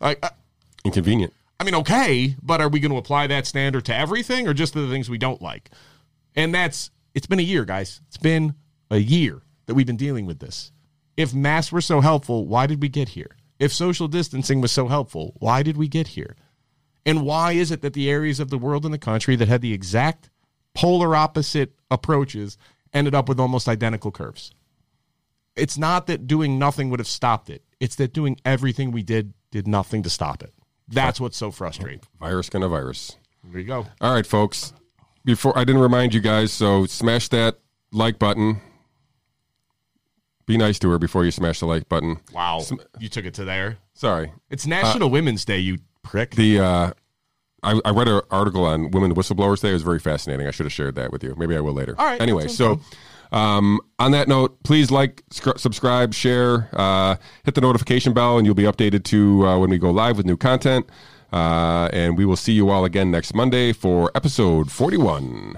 Like, uh, Inconvenient. I mean, okay, but are we going to apply that standard to everything or just to the things we don't like? And that's, it's been a year, guys. It's been a year that we've been dealing with this. If masks were so helpful, why did we get here? If social distancing was so helpful, why did we get here? And why is it that the areas of the world and the country that had the exact polar opposite approaches ended up with almost identical curves? It's not that doing nothing would have stopped it. It's that doing everything we did did nothing to stop it. That's what's so frustrating. Virus kind of virus. There you go. All right, folks. Before I didn't remind you guys, so smash that like button. Be nice to her before you smash the like button. Wow. Sm- you took it to there. Sorry. It's National uh, Women's Day, you prick. The uh, I, I read an article on Women Whistleblowers Day. It was very fascinating. I should have shared that with you. Maybe I will later. All right. Anyway, so um, on that note, please like, sc- subscribe, share, uh, hit the notification bell, and you'll be updated to uh, when we go live with new content. Uh, and we will see you all again next Monday for episode forty-one.